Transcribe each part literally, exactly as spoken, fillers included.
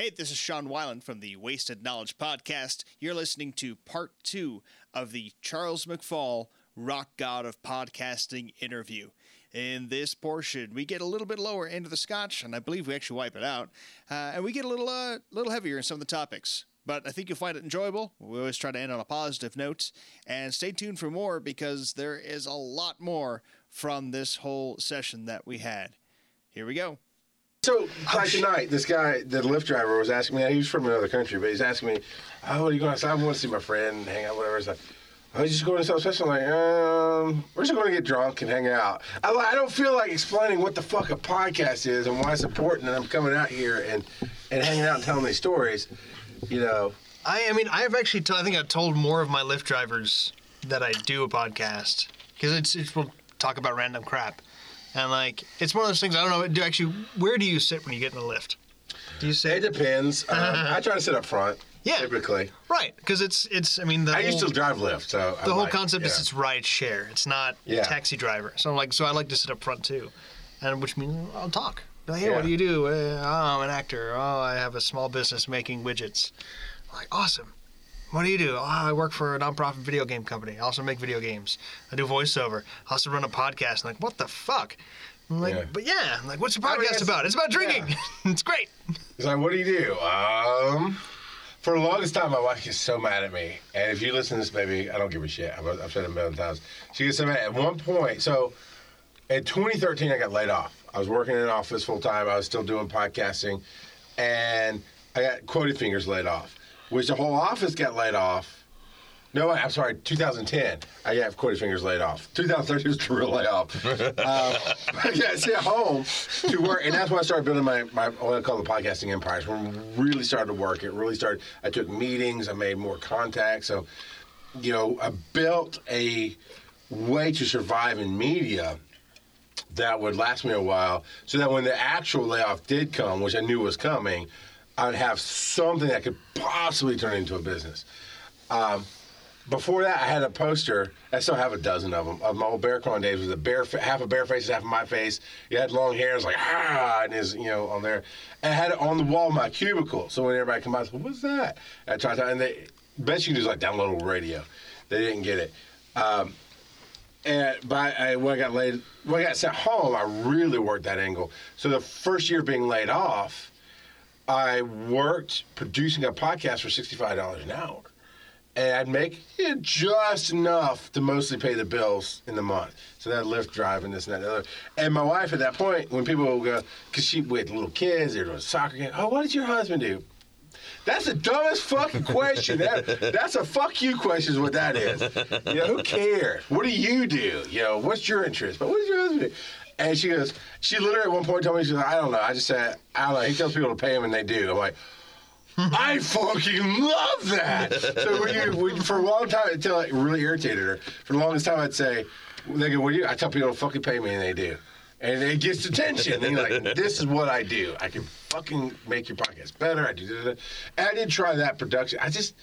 Hey, this is Sean Wyland from the Wasted Knowledge Podcast. You're listening to part two of the Charles McFall Rock God of Podcasting interview. In this portion, we get a little bit lower into the scotch, and I believe we actually wipe it out, uh, and we get a little, uh, little heavier in some of the topics. But I think you'll find it enjoyable. We always try to end on a positive note. And stay tuned for more, because there is a lot more from this whole session that we had. Here we go. So, like tonight, this guy, the Lyft driver, was asking me, he was from another country, but he's asking me, oh, what are you going to say? I want to see my friend, hang out, whatever. It's like, I was just going to South Central. I'm like, um, we're just going to get drunk and hang out. I, I don't feel like explaining what the fuck a podcast is and why it's important, and I'm coming out here and, and hanging out and telling these stories. You know, I, I mean, I've actually, t- I think I've told more of my Lyft drivers that I do a podcast, because it's, it's, we'll talk about random crap. And like, it's one of those things, I don't know, do actually, where do you sit when you get in the Lyft? Do you sit? It depends. Um, I try to sit up front. Yeah. Typically. Right. Because it's, it's, I mean, the I whole, used to drive Lyft, so. The I'm whole like, concept yeah. is it's ride share. It's not yeah. taxi driver. So I'm like, so I like to sit up front too. And which means I'll talk. Like, hey, yeah. what do you do? Uh, oh, I'm an actor. Oh, I have a small business making widgets. I'm like, awesome. What do you do? Oh, I work for a nonprofit video game company. I also make video games. I do voiceover. I also run a podcast. I'm like, what the fuck? I'm like, yeah. but yeah. I'm like, what's your podcast I mean, about? It's about drinking. Yeah. It's great. He's like, what do you do? Um, for the longest time, my wife gets so mad at me. And if you listen to this, baby, I don't give a shit. I've, I've said it a million times. She gets so mad at one point. So in twenty thirteen, I got laid off. I was working in an office full-time. I was still doing podcasting. And I got Quoted Fingers laid off, which the whole office got laid off. No, I'm sorry, two thousand ten. I got Quoted Fingers laid off. two thousand thirteen was the real layoff. um, I got sent home to work. And that's when I started building my, my what I call the podcasting empire. So when really started to work. It really started. I took meetings. I made more contacts. So, you know, I built a way to survive in media that would last me a while, so that when the actual layoff did come, which I knew was coming, I would have something that could possibly turn into a business. Um, before that, I had a poster. I still have a dozen of them. Of my old Bear Con days, with a bear, half a bear face, half of my face. He had long hair. It was like, ah, and his, you know, on there. And I had it on the wall of my cubicle. So when everybody come by, I was like, what's that? And I tried to, and they, best you can do is like download a radio. They didn't get it. Um, And by I, when I got laid, when I got sent home, I really worked that angle. So the first year of being laid off, I worked producing a podcast for sixty-five dollars an hour, and I'd make you know, just enough to mostly pay the bills in the month. So that Lyft drive and this and that and the other. And my wife at that point, when people would go, because she with little kids, they were doing soccer games. Oh, what did your husband do? That's the dumbest fucking question. That, that's a fuck you question is what that is. You know, who cares? What do you do? You know, what's your interest? But what does your husband do? And she goes, she literally at one point told me, she was like, I don't know. I just said, I don't know. He tells people to pay him and they do. I'm like, I fucking love that. So when you, when, for a long time, until it really irritated her, for the longest time I'd say, they go, what do you? I tell people to fucking pay me and they do. And it gets attention. And you're like, this is what I do. I can fucking make your podcast better. I do that. And I did try that production. I just,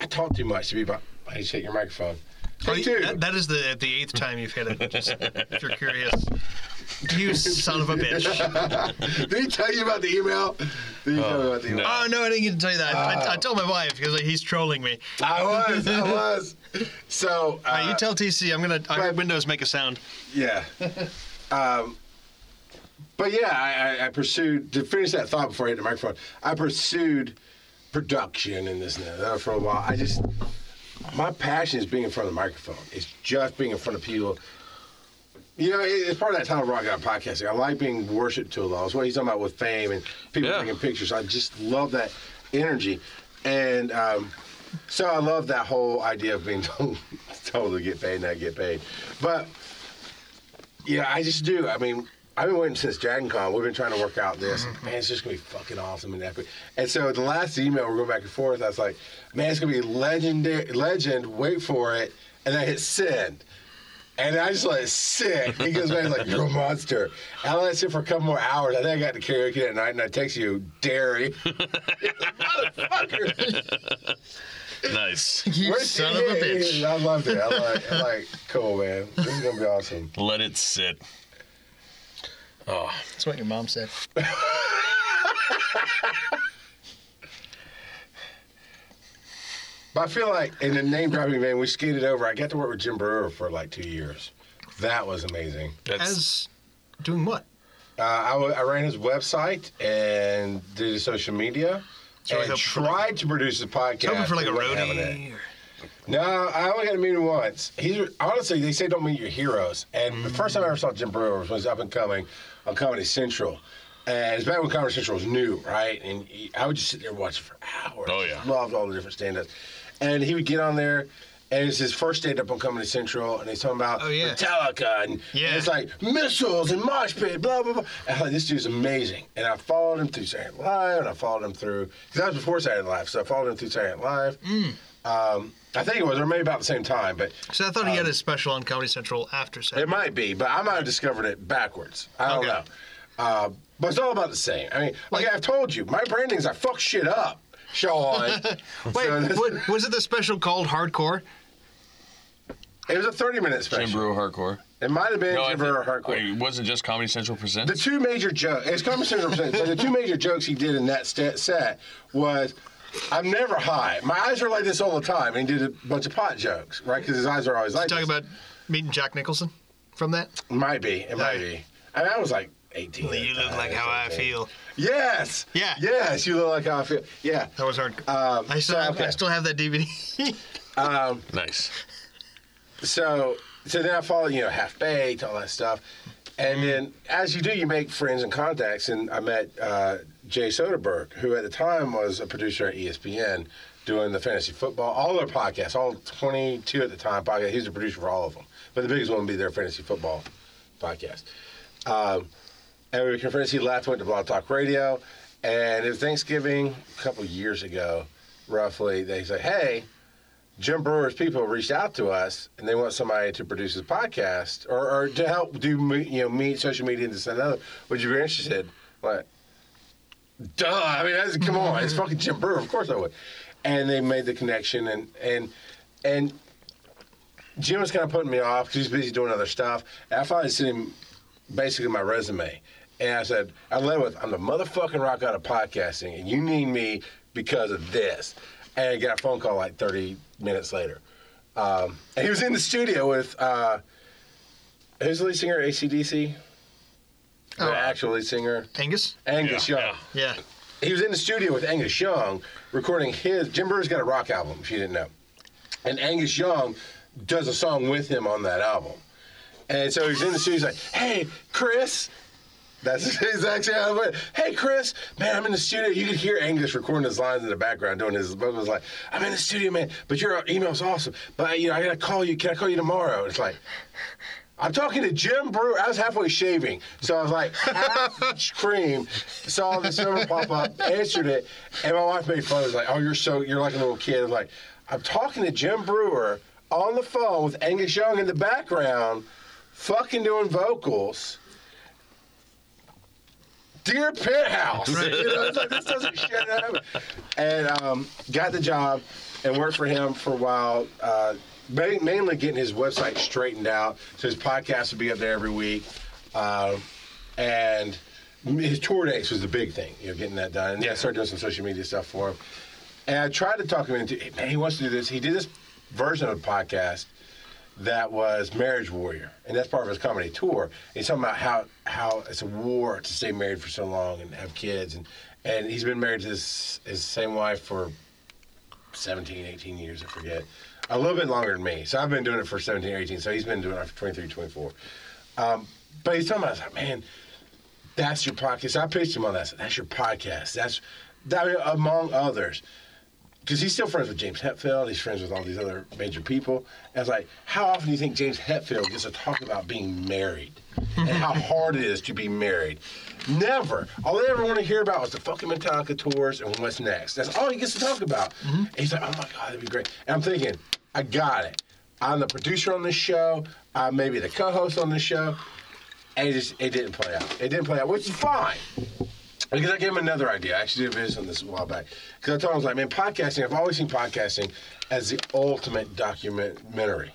I talk too much to be about, I just hit your microphone. Hey, you, that, that is the the eighth time you've hit it, just if you're curious. You son of a bitch. Did he tell you about the email? Did he oh, tell you about the email? No. Oh, no, I didn't get to tell you that. Uh, I, I told my wife, because like, he's trolling me. I was, I was. So. Uh, right, you tell T C, I'm going to, our windows make a sound. Yeah. Um, but yeah, I, I pursued, to finish that thought before I hit the microphone, I pursued production and this and that for a while. I just, my passion is being in front of the microphone. It's just being in front of people. You know, it, it's part of that title, Rock God Podcasting. I like being worshipped to a lot. It's what he's talking about with fame and people yeah. taking pictures. I just love that energy. And um, so I love that whole idea of being told, told to get paid, not get paid. But... yeah, I just do. I mean, I've been waiting since Dragon Con. We've been trying to work out this. Man, it's just going to be fucking awesome and epic. And so the last email, we're going back and forth. I was like, man, it's going to be legendary, legend. Wait for it. And I hit send. And I just let it sit. He goes, man, like, you're a monster. And I let it sit for a couple more hours. I think I got to karaoke that night, and I text you, dairy. Motherfucker. Nice. You Where's son the, of a bitch. I loved it. I like, I like, cool, man. This is going to be awesome. Let it sit. Oh. That's what your mom said. But I feel like in the name dropping, man, we skated over. I got to work with Jim Breuer for like two years. That was amazing. That's... As doing what? Uh, I, w- I ran his website and did his social media so and tried like, to produce his podcast. Hoping for like a roadie. No, I only had to meet him once. He's honestly, they say don't meet your heroes. And mm. the first time I ever saw Jim Breuer was when he was up and coming on Comedy Central. And it's back when Comedy Central was new, right? And he, I would just sit there and watch it for hours. Oh, yeah. Loved all the different stand-ups. And he would get on there, and it's his first stand-up on Comedy Central, and he's talking about oh, yeah. Metallica, and, yeah. and it's like, missiles and mosh pit, blah, blah, blah. And I'm like, this dude's amazing. And I followed him through Saturday Night Live, and I followed him through, because that was before Saturday Night Live, so I followed him through Saturday Night Live. Mm. Um, I think it was, or maybe about the same time. But so I thought um, he had his special on Comedy Central after Saturday. It might be, but I might have discovered it backwards. I don't okay. know. Uh, but it's all about the same. I mean, like, like I've told you, my branding is I fuck shit up, Sean. Wait, so what, was it the special called Hardcore? It was a thirty-minute special. Jim Breuer Hardcore. It might have been no, Jim Breuer Hardcore. Wait, it wasn't just Comedy Central Presents? The two major jokes, it's Comedy Central Presents, so the two major jokes he did in that st- set was... I'm never high. My eyes are like this all the time. And he did a bunch of pot jokes, right? Because his eyes are always like this. Talking about meeting Jack Nicholson from that? Might be. It might be. I mean, I was like eighteen. You look like how I feel. Yes. Yeah. Yes, you look like how I feel. Yeah. That was hard. Um, I, still so, have, okay. I still have that D V D. um, nice. So, so then I followed, you know, Half-Baked, all that stuff. And then, as you do, you make friends and contacts. And I met uh, Jay Soderberg, who at the time was a producer at E S P N doing the fantasy football, all their podcasts, all twenty-two at the time podcasts. He was a producer for all of them. But the biggest one would be their fantasy football podcast. Um, and we were friends. He left, went to Blog Talk Radio. And it was Thanksgiving a couple years ago, roughly. They said, hey, Jim Brewer's people reached out to us, and they want somebody to produce his podcast or, or to help do, you know, meet social media and this and another. Would you be interested? Like, duh! I mean, that's, come on, it's fucking Jim Breuer. Of course I would. And they made the connection, and and and Jim was kind of putting me off because he's busy doing other stuff. And I finally sent him basically my resume, and I said, I led with, I'm the motherfucking rock out of podcasting, and you need me because of this. And I got a phone call like thirty minutes later. Um, and he was in the studio with, uh, who's the lead singer at A C D C? The oh, actual lead singer. Angus? Angus yeah, Young. Yeah. He was in the studio with Angus Young recording his, Jim Brewer's got a rock album, if you didn't know. And Angus Young does a song with him on that album. And so he's in the studio, he's like, hey, Chris. That's exactly how it went. Hey, Chris, man, I'm in the studio. You could hear Angus recording his lines in the background, doing his book. Was like, I'm in the studio, man, but your email's awesome. But, you know, I got to call you. Can I call you tomorrow? And it's like, I'm talking to Jim Breuer. I was halfway shaving. So I was like, half cream. Saw this number pop up, answered it. And my wife made fun. I was like, oh, you're so, you're like a little kid. I'm like, I'm talking to Jim Breuer on the phone with Angus Young in the background, fucking doing vocals. Dear Penthouse, right. You know, it's like, this doesn't shit happen. And um, got the job and worked for him for a while, uh, mainly getting his website straightened out, so his podcast would be up there every week, uh, and his tour dates was the big thing, you know, getting that done. And yeah, I started doing some social media stuff for him, and I tried to talk him into, hey, man, he wants to do this. He did this version of the podcast that was Marriage Warrior, and that's part of his comedy tour. And he's talking about how, how it's a war to stay married for so long and have kids, and, and he's been married to his, his same wife for seventeen, eighteen years, I forget. A little bit longer than me, so I've been doing it for seventeen, eighteen, so he's been doing it for twenty-three, twenty-four. Um, but he's talking about, man, that's your podcast. So I pitched him on that, I said, that's your podcast, that's, that, among others. Because he's still friends with James Hetfield. He's friends with all these other major people. And it's like, how often do you think James Hetfield gets to talk about being married and how hard it is to be married? Never. All they ever want to hear about was the fucking Metallica tours and what's next. That's all he gets to talk about. Mm-hmm. And he's like, oh, my God, that'd be great. And I'm thinking, I got it. I'm the producer on this show. I may be the co-host on this show. And it, just, it didn't play out. It didn't play out, which is fine. Because I gave him another idea. I actually did a video on this a while back. Because I told him, I was like, man, podcasting, I've always seen podcasting as the ultimate documentary,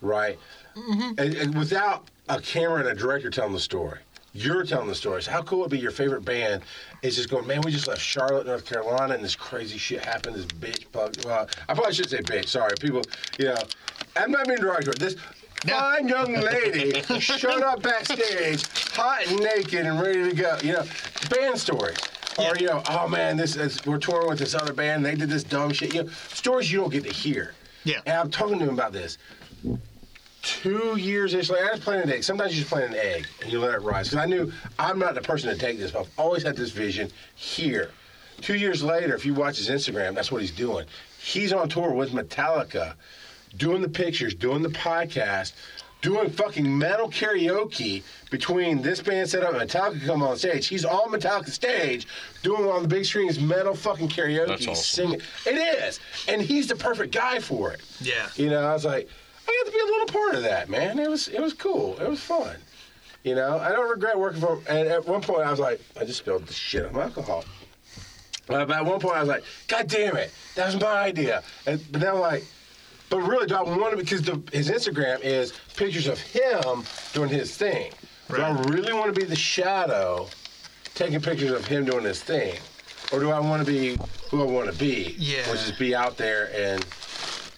right? Mm-hmm. And, and without a camera and a director telling the story, You're telling the stories. How cool would be your favorite band is just going, man, we just left Charlotte, North Carolina, and this crazy shit happened. This bitch bugged. Well, I probably should say bitch. Sorry, people. You know, I'm not being derogatory. This no. fine young lady showed up backstage, hot and naked and ready to go. You know, band stories. Yeah. Or, you know, oh, man, this is, we're touring with this other band. They did this dumb shit. You know, stories you don't get to hear. Yeah. And I'm talking to him about this. Two years-ish later, I was playing an egg. Sometimes you just plant an egg and you let it rise. Because I knew I'm not the person to take this, but I've always had this vision here. Two years later, if you watch his Instagram, that's what he's doing. He's on tour with Metallica, doing the pictures, doing the podcast, doing fucking metal karaoke between this band set up and Metallica come on stage. He's on Metallica's stage doing on the big screens metal fucking karaoke. That's awesome. Singing. It is. And he's the perfect guy for it. Yeah. You know, I was like, I got to be a little part of that, man. It was it was cool. It was fun. You know, I don't regret working for him. And at one point, I was like, I just spilled the shit on alcohol. But at one point, I was like, God damn it, that was my idea. And, but now I'm like, but really, do I want to, because the, his Instagram is pictures of him doing his thing. Right. Do I really want to be the shadow taking pictures of him doing his thing? Or do I want to be who I want to be? Yeah. Or just be out there and...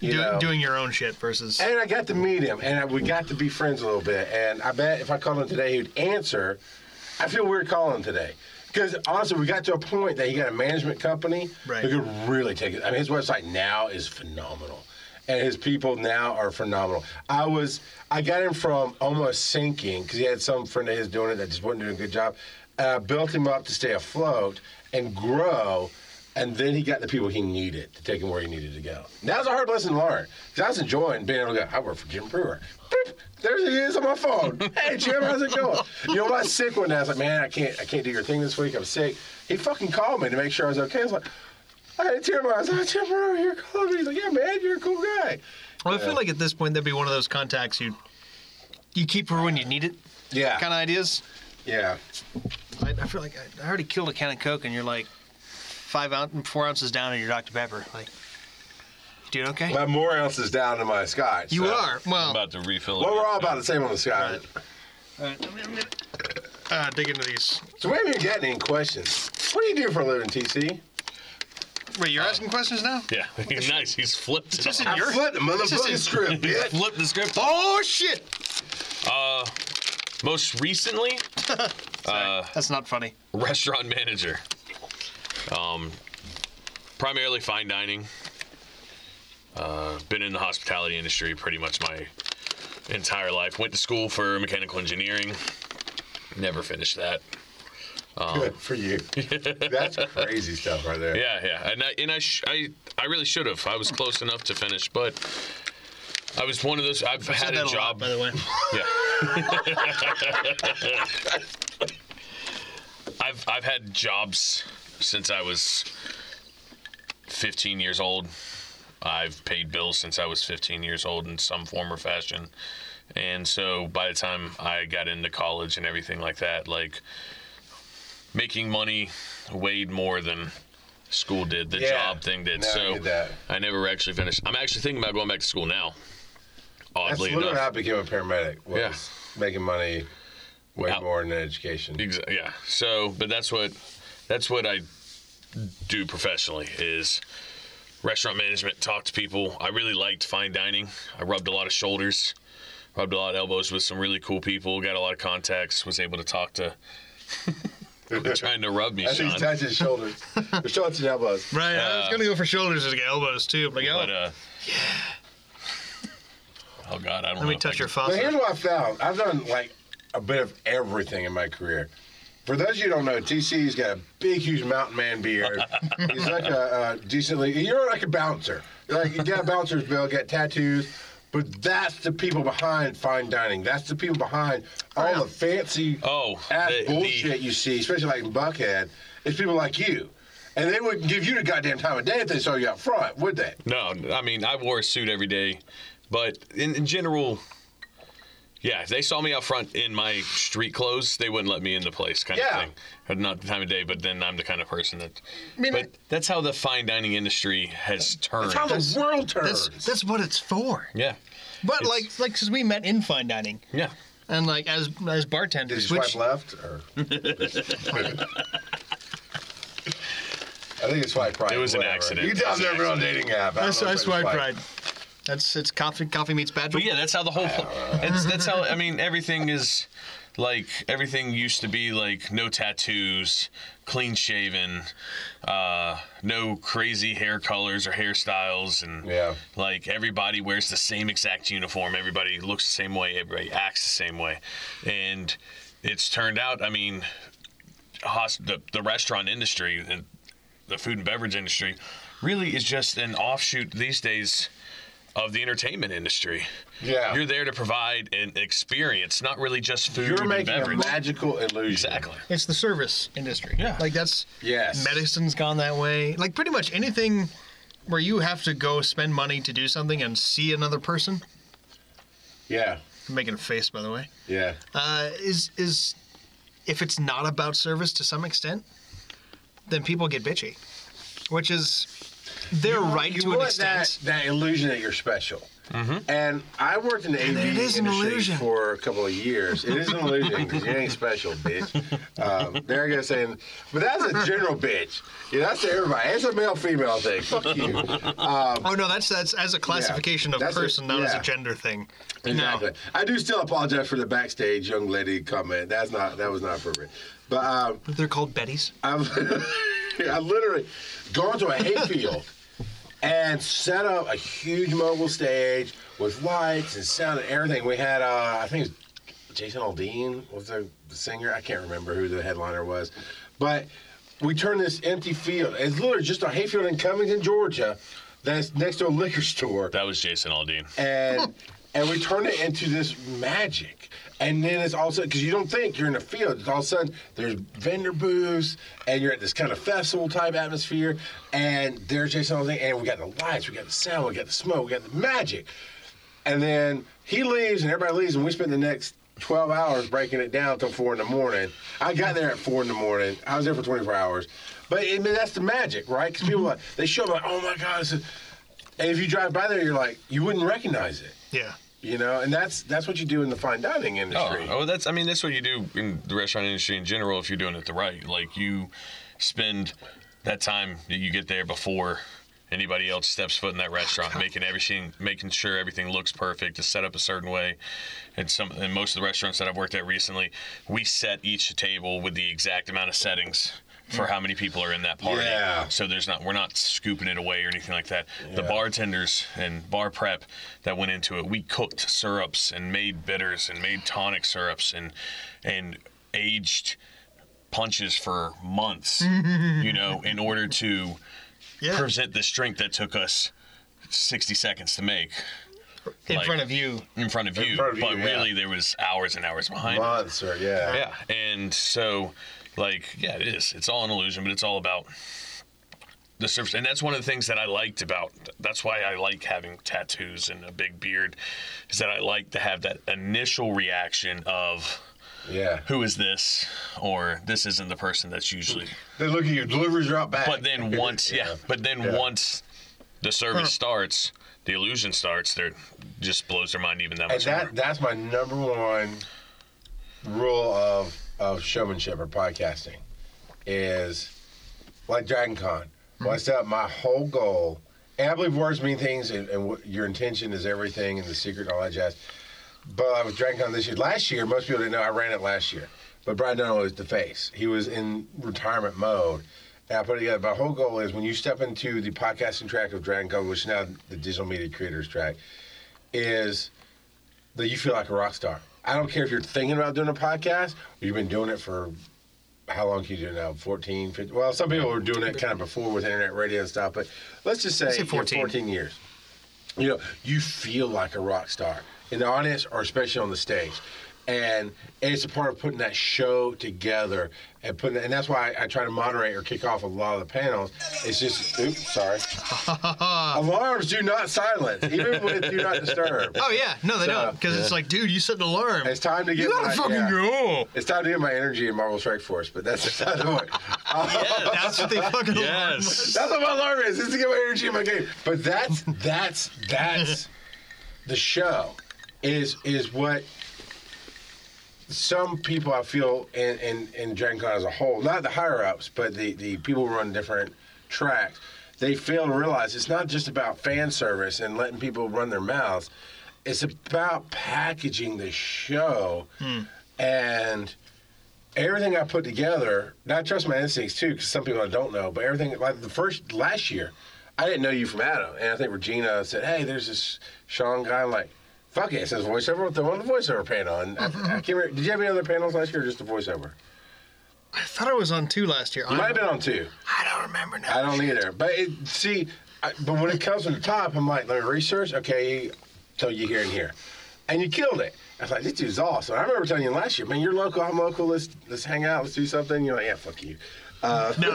You doing, know. doing your own shit versus... And I got to meet him, and I, we got to be friends a little bit. And I bet if I called him today, he'd answer. I feel weird calling him today. Because, honestly, we got to a point that he got a management company. Right. Who could really take it. I mean, his website now is phenomenal. And his people now are phenomenal. I was... I got him from almost sinking, because he had some friend of his doing it that just wasn't doing a good job. And I built him up to stay afloat and grow... And then he got the people he needed to take him where he needed to go. That was a hard lesson to learn. Because I was enjoying being able to go, I work for Jim Breuer. Boop, there he is on my phone. Hey, Jim, how's it going? You know, when I was sick one day, I was like, man, I can't I can't do your thing this week. I'm sick. He fucking called me to make sure I was okay. I was like, I had a tear in my eyes. I was like, Jim Breuer, you're calling me. He's like, yeah, man, you're a cool guy. Well, yeah. I feel like at this point, that'd be one of those contacts you you keep for when you need it. Yeah. Kind of ideas. Yeah. I, I feel like I, I already killed a can of Coke, and you're like, Five ounce, four ounces down in your Doctor Pepper. Like, doing okay? I'm more ounces down in my Scotch. You so. are. Well, I'm about to refill it. Well, we're all about the same on the Scotch. All right. All right. I'm gonna uh, dig into these. So we haven't even gotten any questions. What do you do for a living, T C? Wait, you're uh, asking questions now? Yeah. Nice. He's flipped. It is I your... flipped the motherfucking script. He flipped the script. Oh shit. Uh, most recently. Sorry, uh, that's not funny. Restaurant manager. Um, primarily fine dining. Uh, been in the hospitality industry pretty much my entire life. Went to school for mechanical engineering. Never finished that. Um, Good for you. That's crazy stuff right there. Yeah, yeah. And I and I sh- I, I really should have. I was close enough to finish, but I was one of those. I've I had a job, lot, by the way. Yeah. I've I've had jobs. Since I was fifteen years old. I've paid bills since I was fifteen years old in some form or fashion. And so by the time I got into college and everything like that, like making money weighed more than school did, the yeah, job thing did. No, so I, did that. I never actually finished. I'm actually thinking about going back to school now, oddly enough. That's literally how I became a paramedic, was yeah. making money way Out. more than education. Exa- yeah, so, but that's what... That's what I do professionally, is restaurant management, talk to people. I really liked fine dining. I rubbed a lot of shoulders, rubbed a lot of elbows with some really cool people, got a lot of contacts, was able to talk to... trying to rub me, I Sean. I think he's touching shoulders. The shoulders and elbows. Right, uh, I was going to go for shoulders and elbows, too. But, but uh, yeah. Oh, God, I don't Let know. Let me touch your faucet. But here's what I found. I've done, like, a bit of everything in my career. For those of you who don't know, T C's got a big, huge mountain man beard. He's like a, a decently... You're like a bouncer. Like, you got a bouncer's bill, got tattoos, but that's the people behind fine dining. That's the people behind all oh, the fancy oh, ass the, bullshit the... you see, especially like in Buckhead. It's people like you. And they wouldn't give you the goddamn time of day if they saw you out front, would they? No, I mean, I wore a suit every day. But in, in general... Yeah, if they saw me out front in my street clothes, they wouldn't let me in the place, kind yeah. of thing. Not the time of day, but then I'm the kind of person that... I mean, but it, that's how the fine dining industry has turned. That's how the world turns. That's, that's what it's for. Yeah. But, it's, like, because like, we met in fine dining. Yeah. And like as as bartenders, did you swipe left or? I think it's swipe right. It was whatever. An accident. You down there on dating app? I, I, I swipe right. That's it's coffee. Coffee meets bad. But yeah, that's how the whole. That's that's how I mean everything is. Like, everything used to be, like, no tattoos, clean-shaven, uh, no crazy hair colors or hairstyles, and, yeah. like, everybody wears the same exact uniform, everybody looks the same way, everybody acts the same way, and it's turned out, I mean, host- the, the restaurant industry, the, the food and beverage industry, really is just an offshoot these days of the entertainment industry. Yeah. You're there to provide an experience, not really just food You're and making beverage. A magical illusion. Exactly. It's the service industry. Yeah. Like that's yes. medicine's gone that way. Like pretty much anything where you have to go spend money to do something and see another person. Yeah. I'm making a face, by the way. Yeah. Uh, is is if it's not about service to some extent, then people get bitchy. Which is They're you, right you to an extent. That, that illusion that you're special. Mm-hmm. And I worked in the and A V industry for a couple of years. It is an illusion because you ain't special, bitch. Um, they're going to say, but that's a general bitch. Yeah, that's to everybody. It's a male-female thing. Fuck you. Um, oh, no, that's that's as a classification yeah, of person, a, not yeah. as a gender thing. Exactly. No. I do still apologize for the backstage young lady comment. That's not That was not appropriate. But um, they're called Bettys. I've, I literally gone to a hayfield. And set up a huge mobile stage with lights and sound and everything. We had, uh, I think it was Jason Aldean was the singer. I can't remember who the headliner was. But we turned this empty field. It's literally just a hayfield in Covington, Georgia, that's next to a liquor store. That was Jason Aldean. And and we turned it into this magic. And then it's also, because you don't think you're in a field, all of a sudden there's vendor booths, and you're at this kind of festival type atmosphere, and there's Jason Aldean, and we got the lights, we got the sound, we got the smoke, we got the magic. And then he leaves, and everybody leaves, and we spend the next twelve hours breaking it down till four in the morning. I got there at four in the morning. I was there for twenty-four hours. But I mean, that's the magic, right? Because people, like, they show up like, oh my God. This is... And if you drive by there, you're like, you wouldn't recognize it. Yeah. You know, and that's that's what you do in the fine dining industry. Oh, oh, that's I mean, that's what you do in the restaurant industry in general if you're doing it the right. Like, you spend that time that you get there before anybody else steps foot in that restaurant, making everything, making sure everything looks perfect, is set up a certain way. And some, and most of the restaurants that I've worked at recently, we set each table with the exact amount of settings for how many people are in that party. Yeah. So there's not we're not scooping it away or anything like that. Yeah. The bartenders and bar prep that went into it, we cooked syrups and made bitters and made tonic syrups and and aged punches for months, you know, in order to yeah. present this drink that took us sixty seconds to make. In like, front of you. In front of you. In front of you but yeah. really there was hours and hours behind Months, it. yeah. Yeah. And so Like, yeah, it is. It's all an illusion, but it's all about the surface. And that's one of the things that I liked about, that's why I like having tattoos and a big beard, is that I like to have that initial reaction of, yeah, who is this? Or this isn't the person that's usually. They look at your deliveries drop back. But then once, yeah, yeah, but then yeah. once the service huh. starts, the illusion starts, it just blows their mind even that and much that, more. That's my number one rule of, of showmanship or podcasting is like Dragon Con. Well, I set up my whole goal, and I believe words mean things, and, and what, your intention is everything, and the secret and all that jazz. But I was Dragon Con this year. Last year, most people didn't know I ran it last year, but Brian Donnelly was the face. He was in retirement mode, and I put it together. My whole goal is when you step into the podcasting track of Dragon Con, which is now the digital media creators track, is that you feel like a rock star. I don't care if you're thinking about doing a podcast, or you've been doing it for, how long can you do it now, fourteen, fifteen? Well, some people were doing it kind of before with internet radio and stuff, but let's just say, let's say fourteen. You know, fourteen years. You know, you feel like a rock star in the audience or especially on the stage. And, and it's a part of putting that show together. And putting, and that's why I, I try to moderate or kick off a lot of the panels. It's just, oops, sorry. Alarms do not silence, even with do not disturb. Oh yeah, no they so, don't, because yeah. it's like, dude, you set an alarm. It's time to get you gotta my, fucking yeah, go. It's time to get my energy in Marvel Strike Force, but that's the point. Yeah, that's what they fucking yes. alarm was. That's what my alarm is. It's to get my energy in my game. But that's that's that's the show. Is is what. some people I feel in, in, in Dragon Con as a whole, not the higher-ups, but the, the people who run different tracks, they fail to realize it's not just about fan service and letting people run their mouths. It's about packaging the show. Hmm. And everything I put together, now I trust my instincts, too, because some people I don't know, but everything, like the first, last year, I didn't know you from Adam. And I think Regina said, hey, there's this Sean guy. I'm like, fuck it, it says voiceover. I'll throw on the voiceover panel. And I, I can't remember, did you have any other panels last year or just the voiceover? I thought I was on two last year. You I might have been on two. I don't remember now. I don't either. But it, see, I, but when it comes to the top, I'm like, let me research. Okay, tell you here and here. And you killed it. I was like, this dude's awesome. I remember telling you last year, man, you're local, I'm local, let's, let's hang out, let's do something. You're like, yeah, fuck you. Uh, no,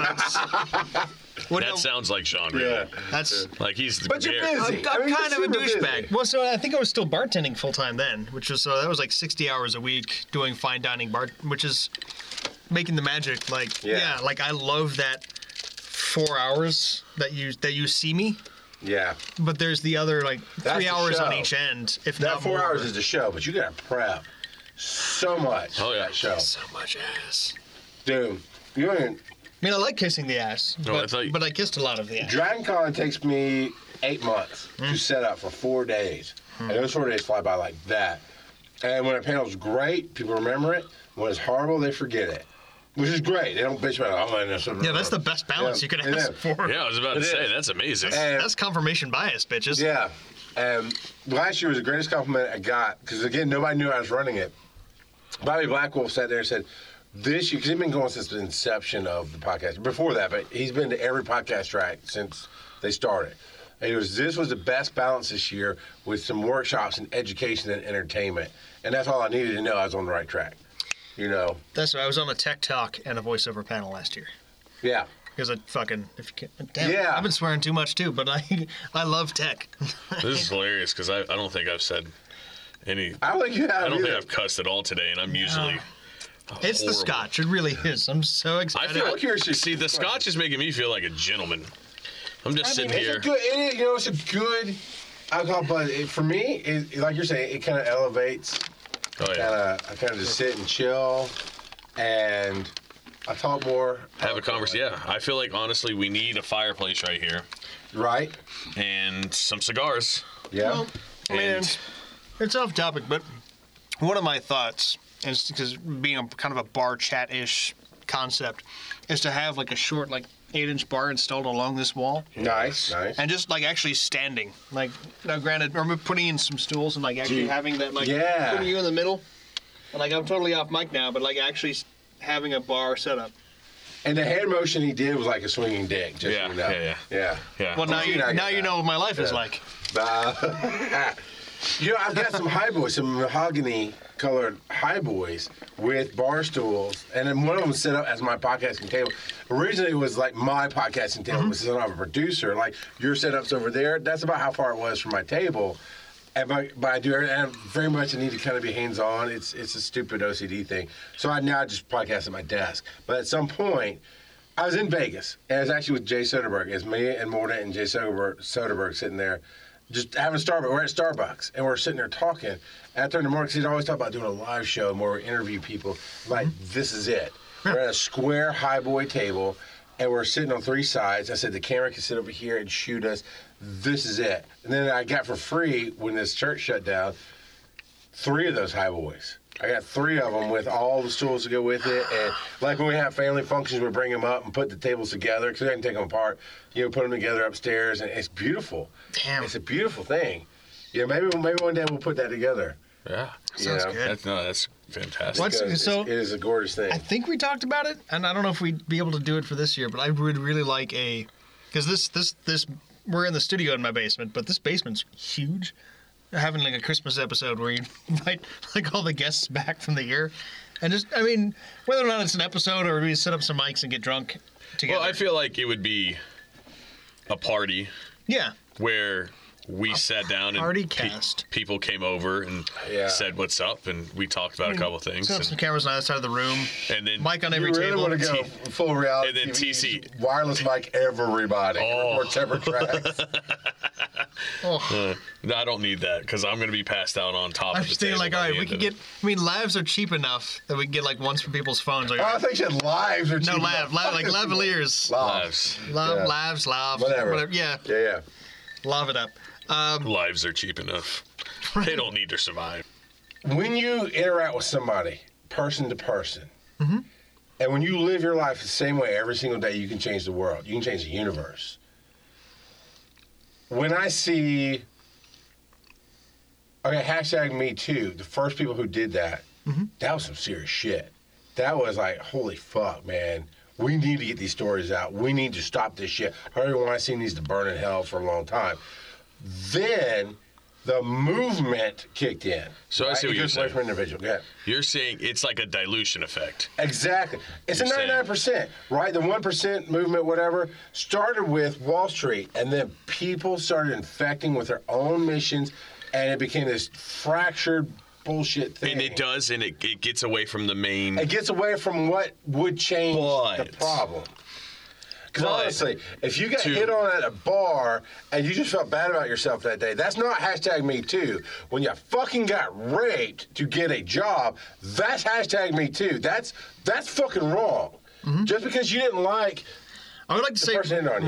what that no, sounds like Sean. Really. Yeah, that's like he's. The but you're busy. I'm, I'm I mean, kind of a douchebag. Well, so I think I was still bartending full time then, which was so that was like sixty hours a week doing fine dining bar, which is making the magic. Like yeah, yeah like I love that four hours that you that you see me. Yeah. But there's the other like that's three hours show. On each end. If that not four more. Hours is the show, but you gotta prep so much. Oh yeah, that show so much ass, dude. You ain't. I mean, I like kissing the ass, no, but, like, but I kissed a lot of the ass. Dragon Con takes me eight months mm. to set up for four days. Mm. And those four days fly by like that. And when a panel's great, people remember it. When it's horrible, they forget it. Which is great. They don't bitch about it. Yeah, that's the best balance yeah. you could ask yeah. for. Yeah, I was about it to is. Say, that's amazing. And that's confirmation bias, bitches. Yeah. And last year was the greatest compliment I got, because, again, nobody knew I was running it. Bobby Blackwolf sat there and said, this year, because he's been going since the inception of the podcast. Before that, but he's been to every podcast track since they started. And it was this was the best balance this year with some workshops and education and entertainment. And that's all I needed to know. I was on the right track. You know. That's right. I was on a tech talk and a voiceover panel last year. Yeah. Because I fucking if you can't, damn, yeah. I've been swearing too much too, but I I love tech. This is hilarious because I, I don't think I've said any. I don't think you have. I don't either. think I've cussed at all today, and I'm yeah. usually. Oh, it's horrible. The scotch. It really is. I'm so excited. I feel like you're see the scotch is making me feel like a gentleman. I'm just I sitting mean, here. It's a good, it, you know, it's a good alcohol, but it, for me, it, like you're saying, it kind of elevates. Oh yeah. Kinda, I kind of just sit and chill, and I talk more. I Have a conversation. Yeah, I feel like honestly, we need a fireplace right here. Right. And some cigars. Yeah. Well, man, it's off topic, but one of my thoughts. And it's because being a kind of a bar chat-ish concept is to have like a short, like eight-inch bar installed along this wall. Nice, nice. And just like actually standing, like now, granted, or putting in some stools and like actually Gee. having that, like yeah. putting you in the middle. And like I'm totally off mic now, but like actually having a bar set up. And the hand motion he did was like a swinging dick. Just yeah, you know. yeah, yeah, yeah, yeah. Well, now you now that. you know what my life yeah. is like. Uh, You know, I've got some highboys, some mahogany-colored highboys with bar stools, and then one of them was set up as my podcasting table. Originally, it was like my podcasting table, mm-hmm. was set up a producer. Like your setup's over there. That's about how far it was from my table. And by, by I do, and very much I need to kind of be hands-on. It's it's a stupid O C D thing. So I now just podcast at my desk. But at some point, I was in Vegas, and it was actually with Jay Soderberg. It's me and Morda and Jay Soderberg, Soderberg sitting there. Just having Starbucks. We're at Starbucks, and we're sitting there talking. After in the morning, he'd always talk about doing a live show where we interview people. Like, mm-hmm. this is it. We're at a square highboy table, and we're sitting on three sides. I said, the camera can sit over here and shoot us. This is it. And then I got for free, when this church shut down, three of those highboys. I got three of them with all the stools to go with it. And like when we have family functions, we bring them up and put the tables together because I can take them apart. You know, put them together upstairs, and it's beautiful. Damn. It's a beautiful thing. Yeah, maybe maybe one day we'll put that together. Yeah. Sounds you know? good. That's, no, that's fantastic. What's, so it is a gorgeous thing. I think we talked about it, and I don't know if we'd be able to do it for this year, but I would really like a – because this, this, this – we're in the studio in my basement, but this basement's huge. Having like a Christmas episode where you invite like all the guests back from the year, and just I mean whether or not it's an episode or we set up some mics and get drunk together. Well, I feel like it would be a party. Yeah. Where we a sat down and cast. Pe- people came over and yeah. said what's up, and we talked about I mean, a couple of things. Set up some cameras on the other side of the room, and then mic on every you really table. Want to go T- full reality. And then T C wireless mic everybody. Oh. Record separate tracks. Oh. Uh, I don't need that because I'm going to be passed out on top I'm of the table. I'm like, all right, we can get, it. I mean, lives are cheap enough that we can get like ones for people's phones. Like, oh, I think you said lives are cheap No, live, live, like lavaliers. Lives. Love, yeah. Lives, lives. Whatever. whatever. Yeah. Yeah, yeah. Love it up. Um, lives are cheap enough. Right. They don't need to survive. When you interact with somebody, person to person, mm-hmm. and when you live your life the same way every single day, you can change the world. You can change the universe. When I see, okay, hashtag me too, the first people who did that, mm-hmm. that was some serious shit. That was like, holy fuck, man. We need to get these stories out. We need to stop this shit. Harvey Weinstein needs to burn in hell for a long time. Then the movement kicked in. So right? I see what you're saying. From individual. Yeah. You're saying it's like a dilution effect. Exactly. It's you're a ninety-nine percent, saying. Right? The one percent movement, whatever, started with Wall Street, and then people started infecting with their own missions, and it became this fractured bullshit thing. And it does, and it, it gets away from the main... It gets away from what would change but, the problem. Because honestly, if you got to, hit on at a bar and you just felt bad about yourself that day, that's not hashtag me too. When you fucking got raped to get a job, that's hashtag me too. That's that's fucking wrong. Mm-hmm. Just because you didn't like, I would like to say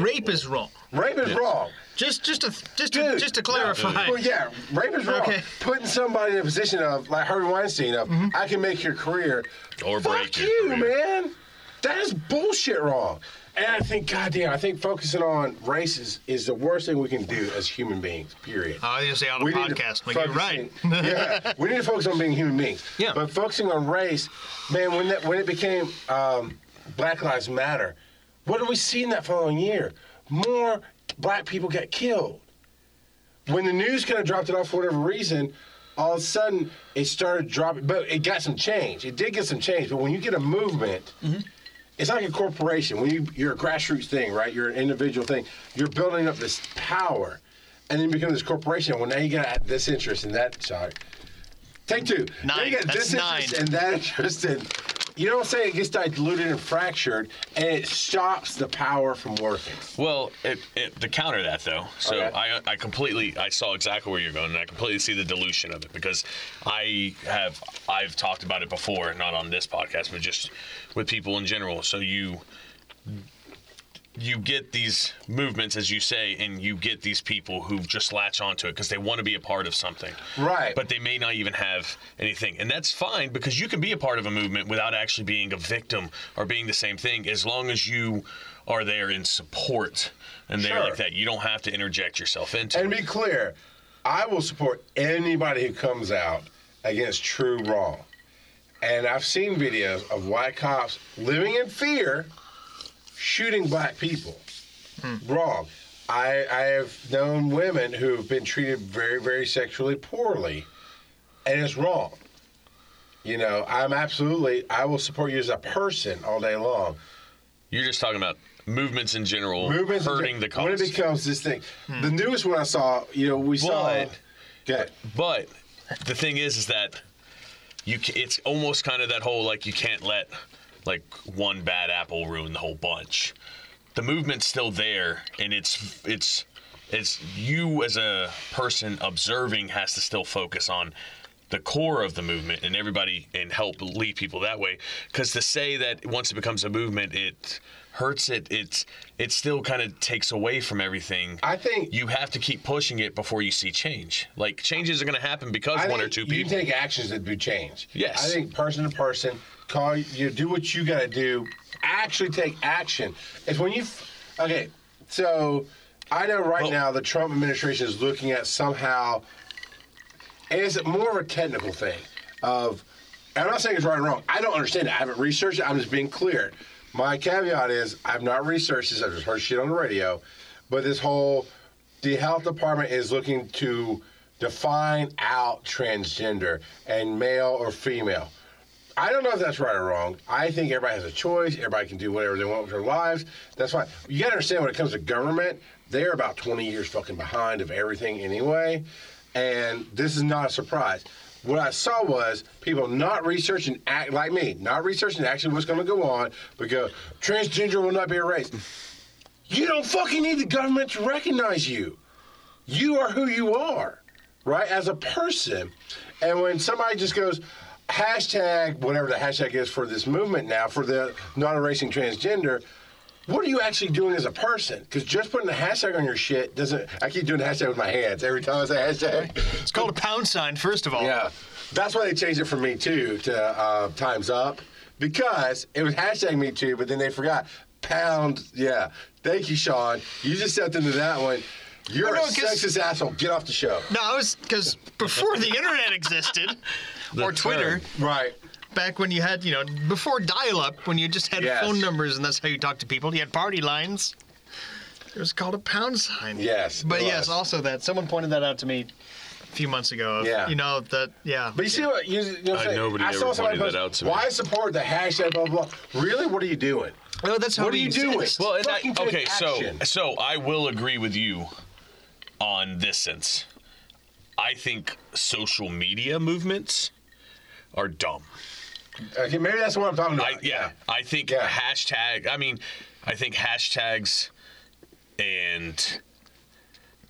rape is wrong. Rape is yes. wrong. Just just to just Dude, to, just to clarify. No, well, yeah, rape is wrong. Okay. Putting somebody in a position of like Harvey Weinstein of mm-hmm. I can make your career or Fuck break your you, career. man. That is bullshit wrong. And I think, goddamn, I think focusing on races is the worst thing we can do as human beings, period. I was going to say on a podcast, but you're right. Yeah, we need to focus on being human beings. Yeah. But focusing on race, man, when that when it became um, Black Lives Matter, what did we see in that following year? More black people got killed. When the news kind of dropped it off for whatever reason, all of a sudden it started dropping. But it got some change. It did get some change. But when you get a movement... Mm-hmm. It's like a corporation. When you, you're a grassroots thing, right? You're an individual thing. You're building up this power, and then you become this corporation. Well, now you got this interest and that. Sorry. Take two. Nine. Now you got That's this nine. interest and that interest. And you know what I'm saying? It gets diluted and fractured, and it stops the power from working. Well, it, it, to counter that, though, so okay. I I completely, I saw exactly where you're going, and I completely see the dilution of it, because I have, I've talked about it before, not on this podcast, but just with people in general. So you, you get these movements, as you say, and you get these people who just latch onto it because they want to be a part of something. Right. But they may not even have anything. And that's fine, because you can be a part of a movement without actually being a victim or being the same thing, as long as you are there in support and there sure. like that. You don't have to interject yourself into and it. And be clear, I will support anybody who comes out against true wrong. And I've seen videos of white cops living in fear shooting black people. Mm. Wrong. I I have known women who have been treated very, very sexually poorly, and it's wrong. You know, I'm absolutely, I will support you as a person all day long. You're just talking about movements in general, movements hurting in, the cause. When it becomes this thing. Mm. The newest one I saw, you know, we but, saw it. Okay. But the thing is, is that you it's almost kind of that whole, like, you can't let... like one bad apple ruined the whole bunch. The movement's still there, and it's it's it's you as a person observing has to still focus on the core of the movement and everybody and help lead people that way. Because to say that once it becomes a movement, it hurts it. It's it still kind of takes away from everything. I think you have to keep pushing it before you see change. Like changes are going to happen because I one or two people. You take actions that do change. Yes, I think person to person. Call you do what you gotta do. Actually take action. It's when you, okay. So I know right well, now the Trump administration is looking at somehow. And it's more of a technical thing. Of, and I'm not saying it's right and wrong. I don't understand it. I haven't researched it. I'm just being clear. My caveat is I've not researched this. I've just heard shit on the radio. But this whole, the health department is looking to define out transgender and male or female. I don't know if that's right or wrong. I think everybody has a choice. Everybody can do whatever they want with their lives. That's fine. You got to understand when it comes to government, they're about twenty years fucking behind of everything anyway. And this is not a surprise. What I saw was people not researching, act like me, not researching actually what's going to go on, but go, transgender will not be erased. You don't fucking need the government to recognize you. you are who you are, right, as a person. And when somebody just goes, hashtag, whatever the hashtag is for this movement now, for the not erasing transgender, what are you actually doing as a person? Because just putting a hashtag on your shit doesn't... I keep doing hashtag with my hands every time I say hashtag. It's called a pound sign, first of all. Yeah. That's why they changed it from Me Too to uh, Time's Up, because it was hashtag Me Too, but then they forgot. Pound, yeah. Thank you, Sean. You just stepped into that one. You're no, no, a sexist asshole. Get off the show. No, I was... Because before the internet existed, or Twitter... Term. Right. Back when you had, you know, before dial-up, when you just had yes. phone numbers and that's how you talked to people, you had party lines. It was called a pound sign. Yes. But yes, also that. Someone pointed that out to me a few months ago. Yeah. You know, that, yeah. But you see what, you, you know what I'm saying? Nobody ever pointed that out to me. Why support the hashtag, blah, blah, blah? Really? What are you doing? Well, that's how What are you doing? Well, and I, okay, so, so I will agree with you on this sense. I think social media movements are dumb. Okay, maybe that's what I'm talking about. I, yeah, yeah, I think yeah. hashtag, I mean, I think hashtags and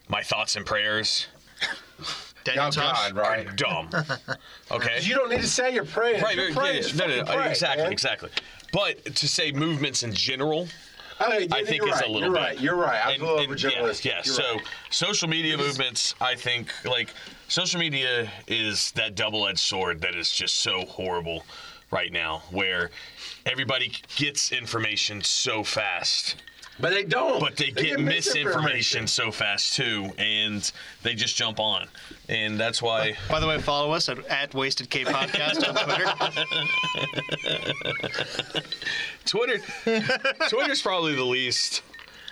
my thoughts and prayers oh God, right. are dumb. Okay? You don't need to say your prayers. Right, your prayers yeah, yeah. No, no, no, pray, exactly, man. exactly. But to say movements in general, I, mean, I think it's right. a little you're bit. Right. You're right, I'm and, a little overgeneralistic. Yeah, yeah. So right. social media movements, I think, like, social media is that double-edged sword that is just so horrible right now, where everybody gets information so fast. But they don't. But they, they get, get misinformation information. so fast, too, and they just jump on. And that's why... By the way, follow us at, at Wasted K Podcast on Twitter. Twitter. Twitter's probably the least...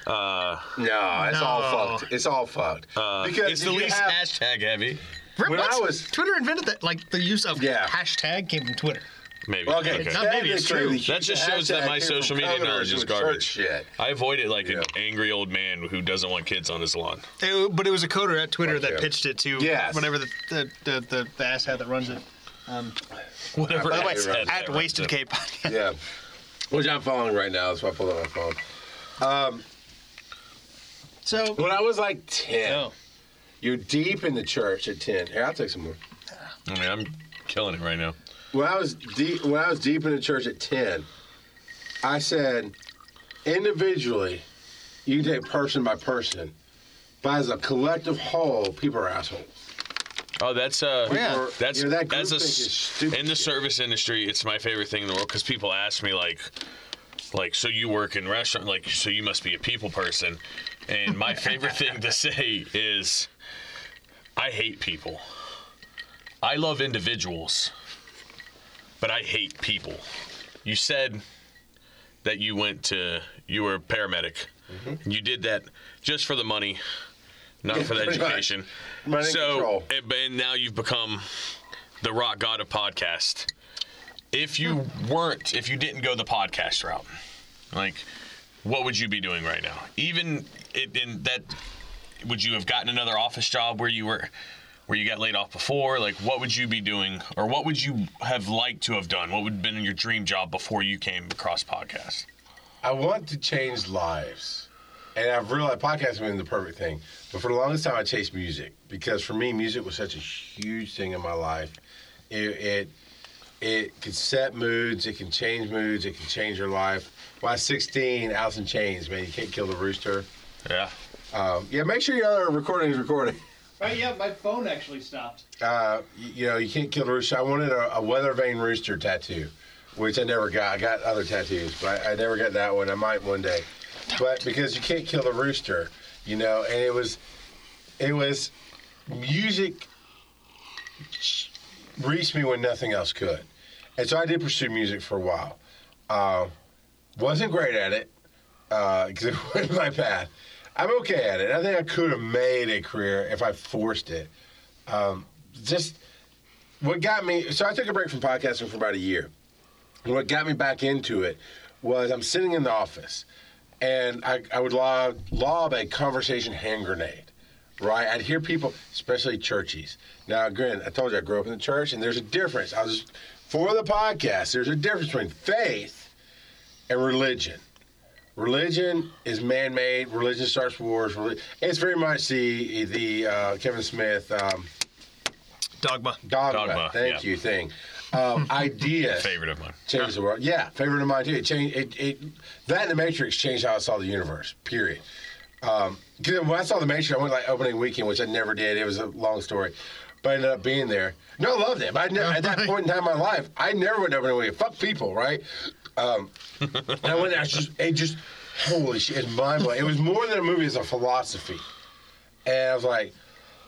Uh, no, it's no. all fucked. It's all fucked. Uh, because it's the least have, hashtag heavy. When I was, Twitter invented that, like the use of yeah. hashtag came from Twitter. Maybe. Well, okay. Okay. Not maybe, it's true. That just shows that my social media knowledge is garbage. Shit. I avoid it like yeah. an angry old man who doesn't want kids on his lawn. It, but it was a coder at Twitter okay. that pitched it to yes. whatever the the, the, the the asshat that runs it. Um, whatever. By the way, at Wasted Cape. Yeah. Which I'm following right now. That's why I pulled out my phone. Um... So when I was like ten, oh. you're deep in the church at ten. Here, I'll take some more. I mean, I'm killing it right now. When I was deep, when I was deep in the church at ten, I said, individually, you can take person by person, but as a collective whole, people are assholes. Oh, that's uh, yeah. that's you know, that that's a, is stupid in the shit. service industry. It's my favorite thing in the world because people ask me like, like, so you work in restaurant, like, so you must be a people person. And my favorite thing to say is, I hate people. I love individuals, but I hate people. You said that you went to, you were a paramedic. Mm-hmm. You did that just for the money, not yeah, for the education. Money so, and, and now you've become the rock god of podcast. If you weren't, if you didn't go the podcast route, like... what would you be doing right now? Even in that, would you have gotten another office job where you were, where you got laid off before? Like, what would you be doing, or what would you have liked to have done? What would have been your dream job before you came across podcasts? I want to change lives, and I've realized podcasting has been the perfect thing. But for the longest time, I chased music because for me, music was such a huge thing in my life. It it it could set moods, it can change moods, it can change your life. When I was sixteen, Alice in Chains, man, you can't kill the rooster. Yeah. Um, yeah, make sure your other recording is recording. Right, yeah, my phone actually stopped. Uh, you, you know, you can't kill the rooster. I wanted a, a weather vane rooster tattoo, which I never got. I got other tattoos, but I, I never got that one. I might one day. But because you can't kill the rooster, you know, and it was, it was music reached me when nothing else could. And so I did pursue music for a while. Uh, Wasn't great at it, because uh, it wasn't my path. I'm okay at it. I think I could have made a career if I forced it. Um, just what got me, so I took a break from podcasting for about a year. And what got me back into it was I'm sitting in the office, and I, I would lob, lob a conversation hand grenade, right? I'd hear people, especially churchies. Now, again, I told you I grew up in the church, and there's a difference. I was for the podcast, there's a difference between faith and religion, religion is man-made. Religion starts wars. It's very much the the uh, Kevin Smith um, dogma. dogma. Dogma. Thank yeah. you. Thing. Um, ideas. Favorite of mine. Changes yeah. the world. Yeah, favorite of mine too. It changed. It, it that and The Matrix changed how I saw the universe. Period. Um, when I saw The Matrix, I went like opening weekend, which I never did. It was a long story, but I ended up being there. No, I loved it. But I never, at that point in time in my life, I never went opening weekend. Fuck people, right? Um, and I went there. I was just, it just, holy shit, it's mind blowing. It was more than a movie; it's a philosophy. And I was like,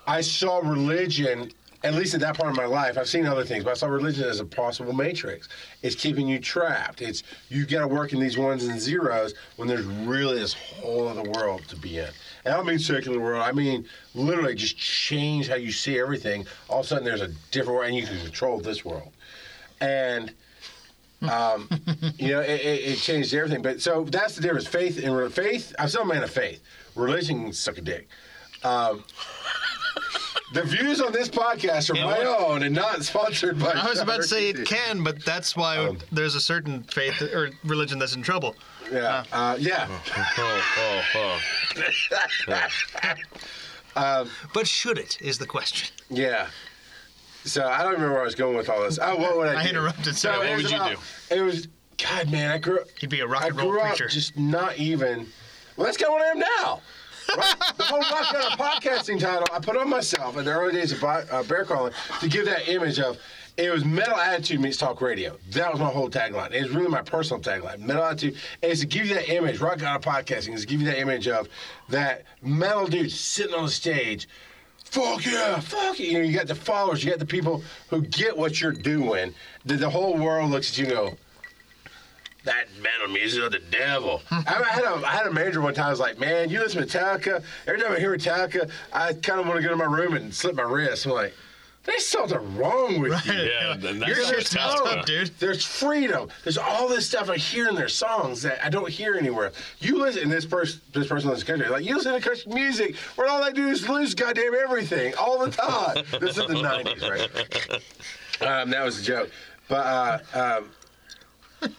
I saw religion. At least in that part of my life, I've seen other things, but I saw religion as a possible matrix. It's keeping you trapped. It's you've got to work in these ones and zeros when there's really this whole other world to be in. And I don't mean secular world. I mean literally just change how you see everything. All of a sudden, there's a different world, and you can control this world. And um, you know, it, it, it changed everything. But so that's the difference. Faith and faith. I'm still a man of faith. Religion can suck a dick. Um, The views on this podcast are yeah, my well, own and not sponsored by... I was about to say it can, but that's why um, there's a certain faith or religion that's in trouble. Yeah. Uh, uh, yeah. Oh, oh, oh, oh. um, but should it, is the question. Yeah. So I don't remember where I was going with all this. Oh, what would I do? I interrupted. So yeah, what would you about, do? It was... God, man, I grew up... He'd be a rock and roll preacher. I grew up just not even... Well, that's kind of what I am now. Right. The whole rock on a podcasting title I put on myself in the early days of uh, bear calling to give that image of it was metal attitude meets talk radio. That was my whole tagline. It was really my personal tagline. Metal attitude is to give you that image. Rock on a podcasting is to give you that image of that metal dude sitting on the stage. Fuck yeah, fuck it. You know, you got the followers, you got the people who get what you're doing. That the whole world looks at you and go, that metal music of the devil. I had a I had a manager one time. I was like, man, you listen to Metallica. Every time I hear Metallica, I kind of want to go to my room and slip my wrist. I'm like, there's something wrong with right. you. Yeah, that's you're just up, dude. There's freedom. There's all this stuff I hear in their songs that I don't hear anywhere. You listen, and this person, this person listens to country. Like, you listen to Christian music where all they do is lose goddamn everything all the time. This is the nineties, right? Um, that was a joke, but. Uh, um,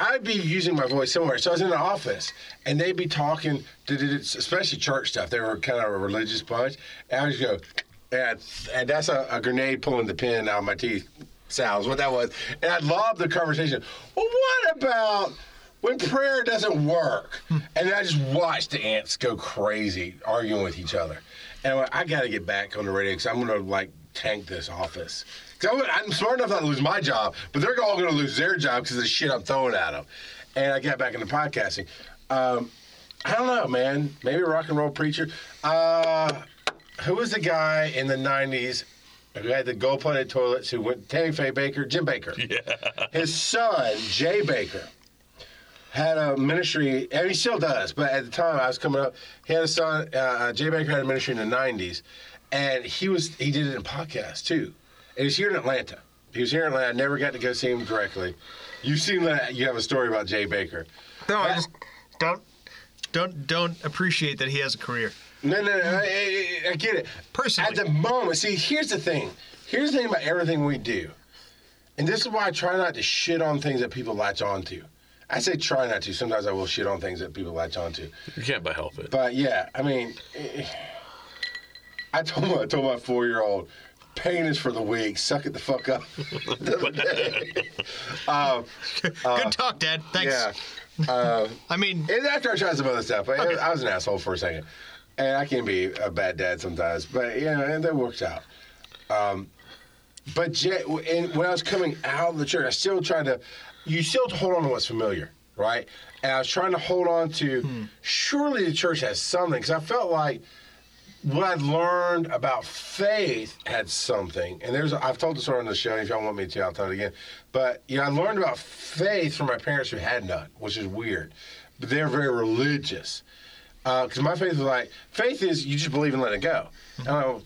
I'd be using my voice somewhere. So I was in the office, and they'd be talking, especially church stuff. They were kind of a religious bunch. And I would just go, and, and that's a, a grenade pulling the pin out of my teeth sounds, what that was. And I'd lob the conversation. Well, what about when prayer doesn't work? And then I just watched the ants go crazy, arguing with each other. And I went, I got to get back on the radio because I'm going to, like, tank this office. Cause I'm smart enough not to lose my job, but they're all going to lose their job because of the shit I'm throwing at them. And I got back into podcasting. Um, I don't know, man. Maybe a rock and roll preacher. Uh, who was the guy in the nineties who had the gold-plated toilets who went, Tammy Faye Baker, Jim Bakker. Yeah. His son, Jay Bakker, had a ministry, and he still does, but at the time I was coming up, he had a son, uh, Jay Bakker had a ministry in the nineties, and he was he did it in podcasts, too. He was here in Atlanta. He was here in Atlanta. I never got to go see him directly. You've seen that. You have a story about Jay Bakker. No, I just don't, don't, don't appreciate that he has a career. No, no, no. I, I, I get it. Personally. At the moment, see, here's the thing. Here's the thing about everything we do. And this is why I try not to shit on things that people latch on to. I say try not to. Sometimes I will shit on things that people latch on to. You can't but help it. But, yeah, I mean, I told my, I told my four-year-old, pain is for the weak. Suck it the fuck up. um, uh, Good talk, Dad. Thanks. Yeah. Uh, I mean, and after I tried some other stuff, okay. I was an asshole for a second, and I can be a bad dad sometimes. But yeah, and that works out. Um, but Jay, and when I was coming out of the church, I still tried to. You still hold on to what's familiar, right? And I was trying to hold on to. Hmm. Surely the church has something, because I felt like. What I learned about faith had something, and there's I've told this story on the show, and if y'all want me to, I'll tell it again. But you know, I learned about faith from my parents who had none, which is weird. But they're very religious. Because uh, my faith was like, faith is you just believe and let it go. And I go,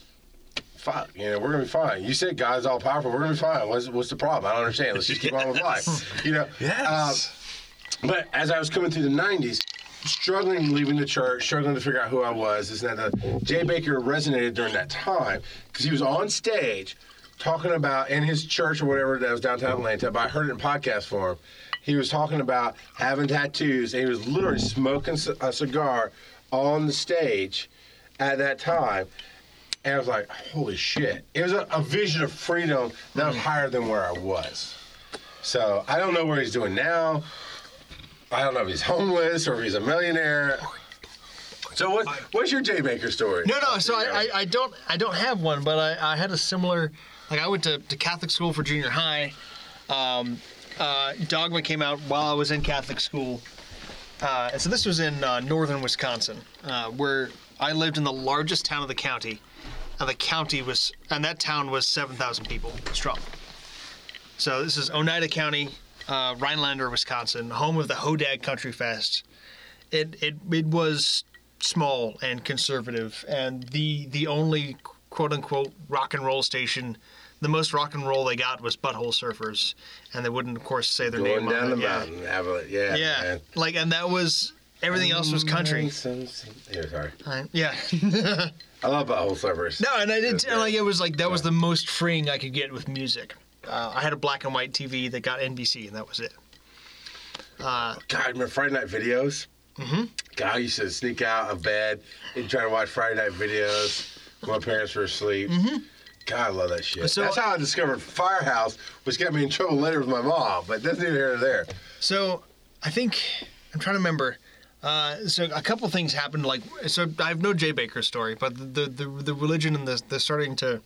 fuck, you know, we're going to be fine. You said God's all powerful, we're going to be fine. What's, what's the problem? I don't understand. Let's just keep yes. on with life. You know? Yes. Um, but as I was coming through the nineties, struggling leaving the church, struggling to figure out who I was. Is that Jay Bakker resonated during that time because he was on stage talking about in his church or whatever that was downtown Atlanta, but I heard it in podcast form. He was talking about having tattoos, and he was literally smoking a cigar on the stage at that time. And I was like, holy shit. It was a, a vision of freedom that was higher than where I was. So I don't know what he's doing now. I don't know if he's homeless or if he's a millionaire. So what, what's your Jay Bakker story? No, no. So I, I, I don't I don't have one, but I, I had a similar. Like I went to, to Catholic school for junior high. Um, uh, Dogma came out while I was in Catholic school, uh, and so this was in uh, northern Wisconsin, uh, where I lived in the largest town of the county. And the county was, and that town was seven thousand people strong. So this is Oneida County, uh, Rhinelander, Wisconsin, home of the Hodag Country Fest. It it it was small and conservative, and the the only quote unquote rock and roll station. The most rock and roll they got was Butthole Surfers, and they wouldn't, of course, say their Going name down on the it. Mountain, yeah. Avalanche, yeah, yeah. Man. Like, and that was everything else was country. Here, sorry. I, yeah. I love Butthole Surfers. No, and I didn't. And like it was like that was the most freeing I could get with music. Uh, I had a black and white T V that got N B C, and that was it. Uh, God, I remember Friday Night Videos. Mm-hmm. God, I used to sneak out of bed and try to watch Friday Night Videos when my parents were asleep. Mm-hmm. God, I love that shit. So, that's how I discovered Firehouse, which got me in trouble later with my mom, but that's neither here nor there. So I think, I'm trying to remember, uh, so a couple things happened. Like, so I have no Jay Bakker story, but the, the, the religion and the, they're starting to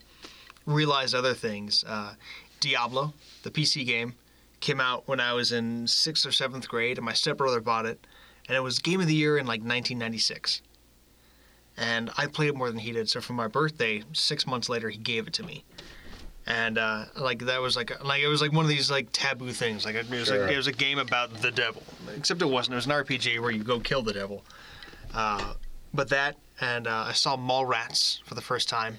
realize other things. Uh, Diablo, the P C game, came out when I was in sixth or seventh grade, and my stepbrother bought it, and it was Game of the Year in like nineteen ninety-six. And I played it more than he did, so for my birthday, six months later, he gave it to me. And uh, like that was like like it was like one of these like taboo things. Like it was sure. like it was a game about the devil, except it wasn't. It was an R P G where you go kill the devil. Uh, but that, and uh, I saw Mall Rats for the first time.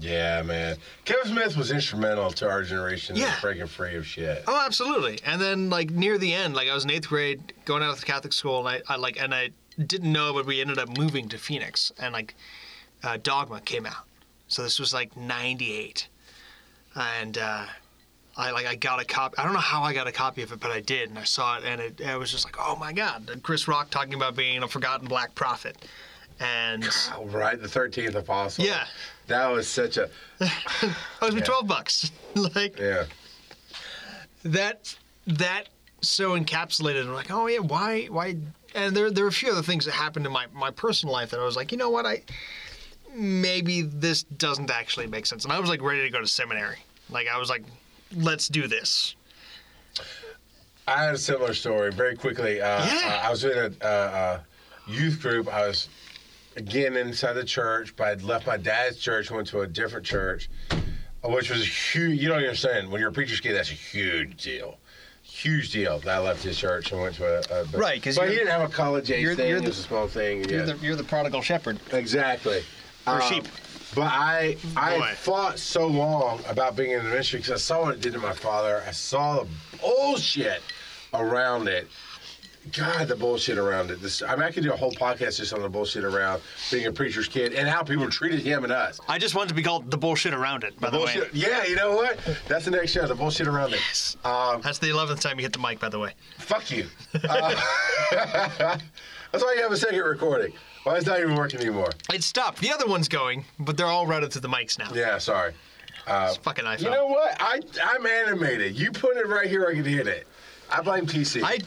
Yeah, man. Kevin Smith was instrumental to our generation yeah. in breaking free of shit. Oh, absolutely. And then like near the end, like I was in eighth grade, going out to Catholic school, and I, I like and I. didn't know, but we ended up moving to Phoenix, and like uh, Dogma came out. So this was like ninety-eight, and uh, I like I got a copy. I don't know how I got a copy of it, but I did, and I saw it, and it, it was just like, oh my God! And Chris Rock talking about being a forgotten black prophet, and oh, right, the thirteenth apostle. Yeah, that was such a. I was yeah. twelve bucks, like yeah. That that so encapsulated. I'm like, oh yeah, why why. And there there were a few other things that happened in my, my personal life that I was like, you know what, I maybe this doesn't actually make sense. And I was like ready to go to seminary. Like I was like, let's do this. I had a similar story very quickly. Uh, yeah. uh, I was in a uh, youth group. I was, again, inside the church, but I'd left my dad's church, went to a different church, which was a huge, you don't understand, when you're a preacher's kid, that's a huge deal. Huge deal that I left his church and went to a... a right, because... But he didn't have a college age thing. You're the, it was a small thing. You're, yeah. the, you're the prodigal shepherd. Exactly. Or um, sheep. But I I Boy. fought so long about being in the ministry because I saw what it did to my father. I saw the bullshit around it. God, the bullshit around it. This, I mean, I could do a whole podcast just on the bullshit around being a preacher's kid and how people treated him and us. I just wanted to be called The Bullshit Around It, by the, the way. Yeah, you know what? That's the next show, The Bullshit Around yes. It. Um, That's the eleventh time you hit the mic, by the way. Fuck you. Uh, that's why you have a second recording. Why well, it's not even working anymore. It stopped. The other one's going, but they're all routed to the mics now. Yeah, sorry. Uh, it's fucking iPhone. You know what? I, I'm animated. You put it right here, I can hit it. I blame T C. I...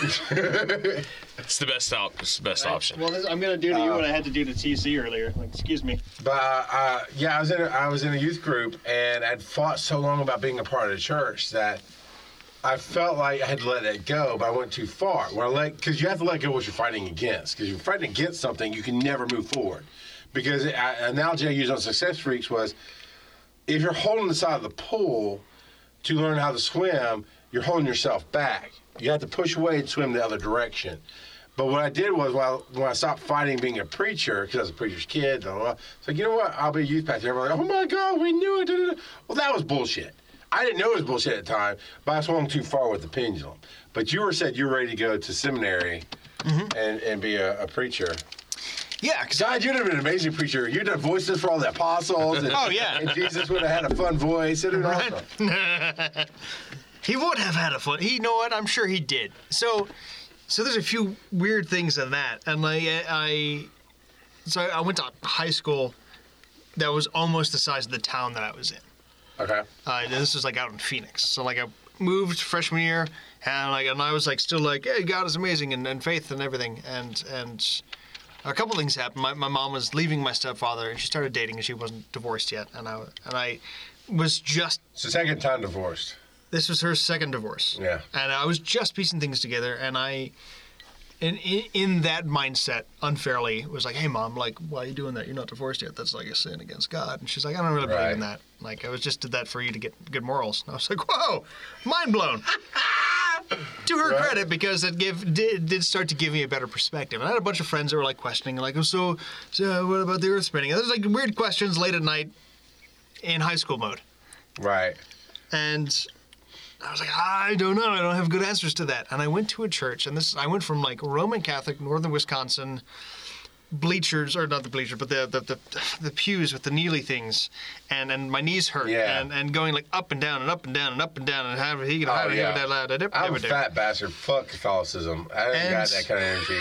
It's the best op- It's the best right. option. Well, this, I'm gonna do to you um, what I had to do to T C earlier. Like, excuse me. But uh, yeah, I was in a, I was in a youth group, and I'd fought so long about being a part of the church that I felt like I had to let it go, but I went too far. Well, like, because you have to let go what you're fighting against. Because you're fighting against something, you can never move forward. Because it, I, an analogy I used on Success Freaks was, if you're holding the side of the pool to learn how to swim, you're holding yourself back. You have to push away and swim the other direction. But what I did was, while, when I stopped fighting being a preacher, because I was a preacher's kid, blah, blah, blah, so you know what? I'll be a youth pastor. Everybody's like, oh my God, we knew it. Da, da, da. Well, that was bullshit. I didn't know it was bullshit at the time, but I swung too far with the pendulum. But you were said you were ready to go to seminary mm-hmm. and, and be a, a preacher. Yeah, God, you'd have been an amazing preacher. You'd have voices for all the apostles. And, oh yeah, and Jesus would have had a fun voice. It'd right? awesome. He would have had a fun. He, you know what? I'm sure he did. So, so there's a few weird things in that, and like I, so I went to high school that was almost the size of the town that I was in. Okay. Uh, this was like out in Phoenix. So like I moved freshman year, and like and I was like still like, hey, God is amazing, and, and faith and everything, and and. A couple things happened. My, my mom was leaving my stepfather, and she started dating, and she wasn't divorced yet. And I and I was just... It's the second time divorced. This was her second divorce. Yeah. And I was just piecing things together, and I, in, in, in that mindset, unfairly, was like, hey, Mom, like, why are you doing that? You're not divorced yet. That's like a sin against God. And she's like, I don't really right. believe in that. Like, I was just did that for you to get good morals. And I was like, whoa, mind blown. To her right. credit, because it give, did, did start to give me a better perspective. And I had a bunch of friends that were like questioning, like, oh, so, so what about the earth spinning? And there's like weird questions late at night in high school mode. Right. And I was like, I don't know. I don't have good answers to that. And I went to a church, and this I went from like Roman Catholic, northern Wisconsin, bleachers, or not the bleachers, but the the, the, the pews with the kneely things, and, and my knees hurt, yeah. and, and going like up and down and up and down and up and down and how he could hide that loud. I'm a fat bastard. Fuck Catholicism. I haven't got that kind of energy.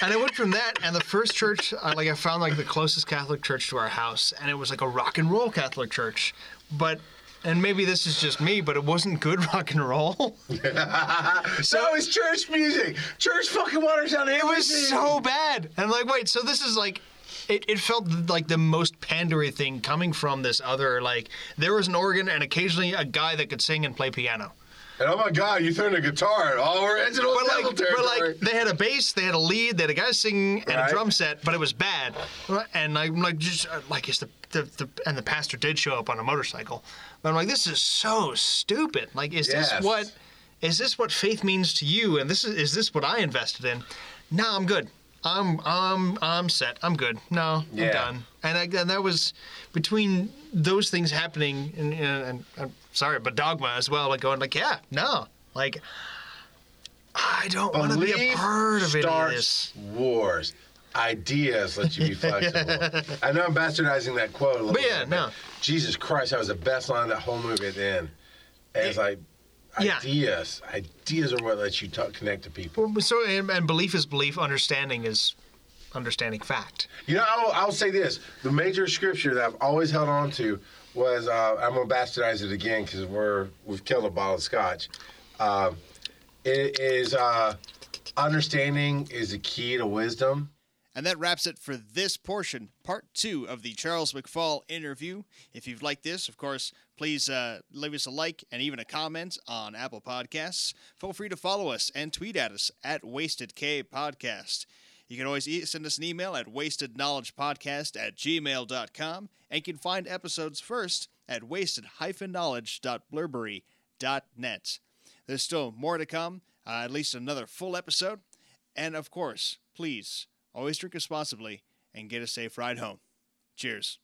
And I went from that, and the first church, I, like I found like the closest Catholic church to our house, and it was like a rock and roll Catholic church, but. And maybe this is just me, but it wasn't good rock and roll. So it was church music. Church fucking waters on everything. It was so bad. And I'm like, wait, so this is like, it, it felt like the most pandery thing coming from this other, like, there was an organ and occasionally a guy that could sing and play piano. And oh my God, you threw in a guitar. All original devil like, territory. But like, they had a bass, they had a lead, they had a guy singing, and right. a drum set, but it was bad. And I'm like, just, like, is the, the, the, and the pastor did show up on a motorcycle. But I'm like, this is so stupid. Like, is yes. this what, is this what faith means to you? And this is, is this what I invested in? No, I'm good. I'm, I'm, I'm set. I'm good. No, yeah. I'm done. And, I, and that was between those things happening, and, and, and I'm sorry, but Dogma as well. Like going, like, yeah, no, like, I don't want to be a part of it. Starts wars. Ideas let you be flexible. I know I'm bastardizing that quote a little but bit. But yeah, no. Jesus Christ, that was the best line of that whole movie at the end. And it, it's like, yeah. ideas. Ideas are what lets you talk, connect to people. Well, so, and, and belief is belief. Understanding is understanding fact. You know, I'll, I'll say this. The major scripture that I've always held on to was, uh, I'm going to bastardize it again because we're, we've killed a bottle of scotch. Uh, it is, uh, understanding is the key to wisdom. And that wraps it for this portion, part two of the Charles McFall interview. If you've liked this, of course, please uh, leave us a like and even a comment on Apple Podcasts. Feel free to follow us and tweet at us at WastedK Podcast. You can always e- send us an email at wastedknowledgepodcast at gmail dot com. And you can find episodes first at wasted dash knowledge dot blurberry dot net. There's still more to come, uh, at least another full episode. And of course, please... always drink responsibly and get a safe ride home. Cheers.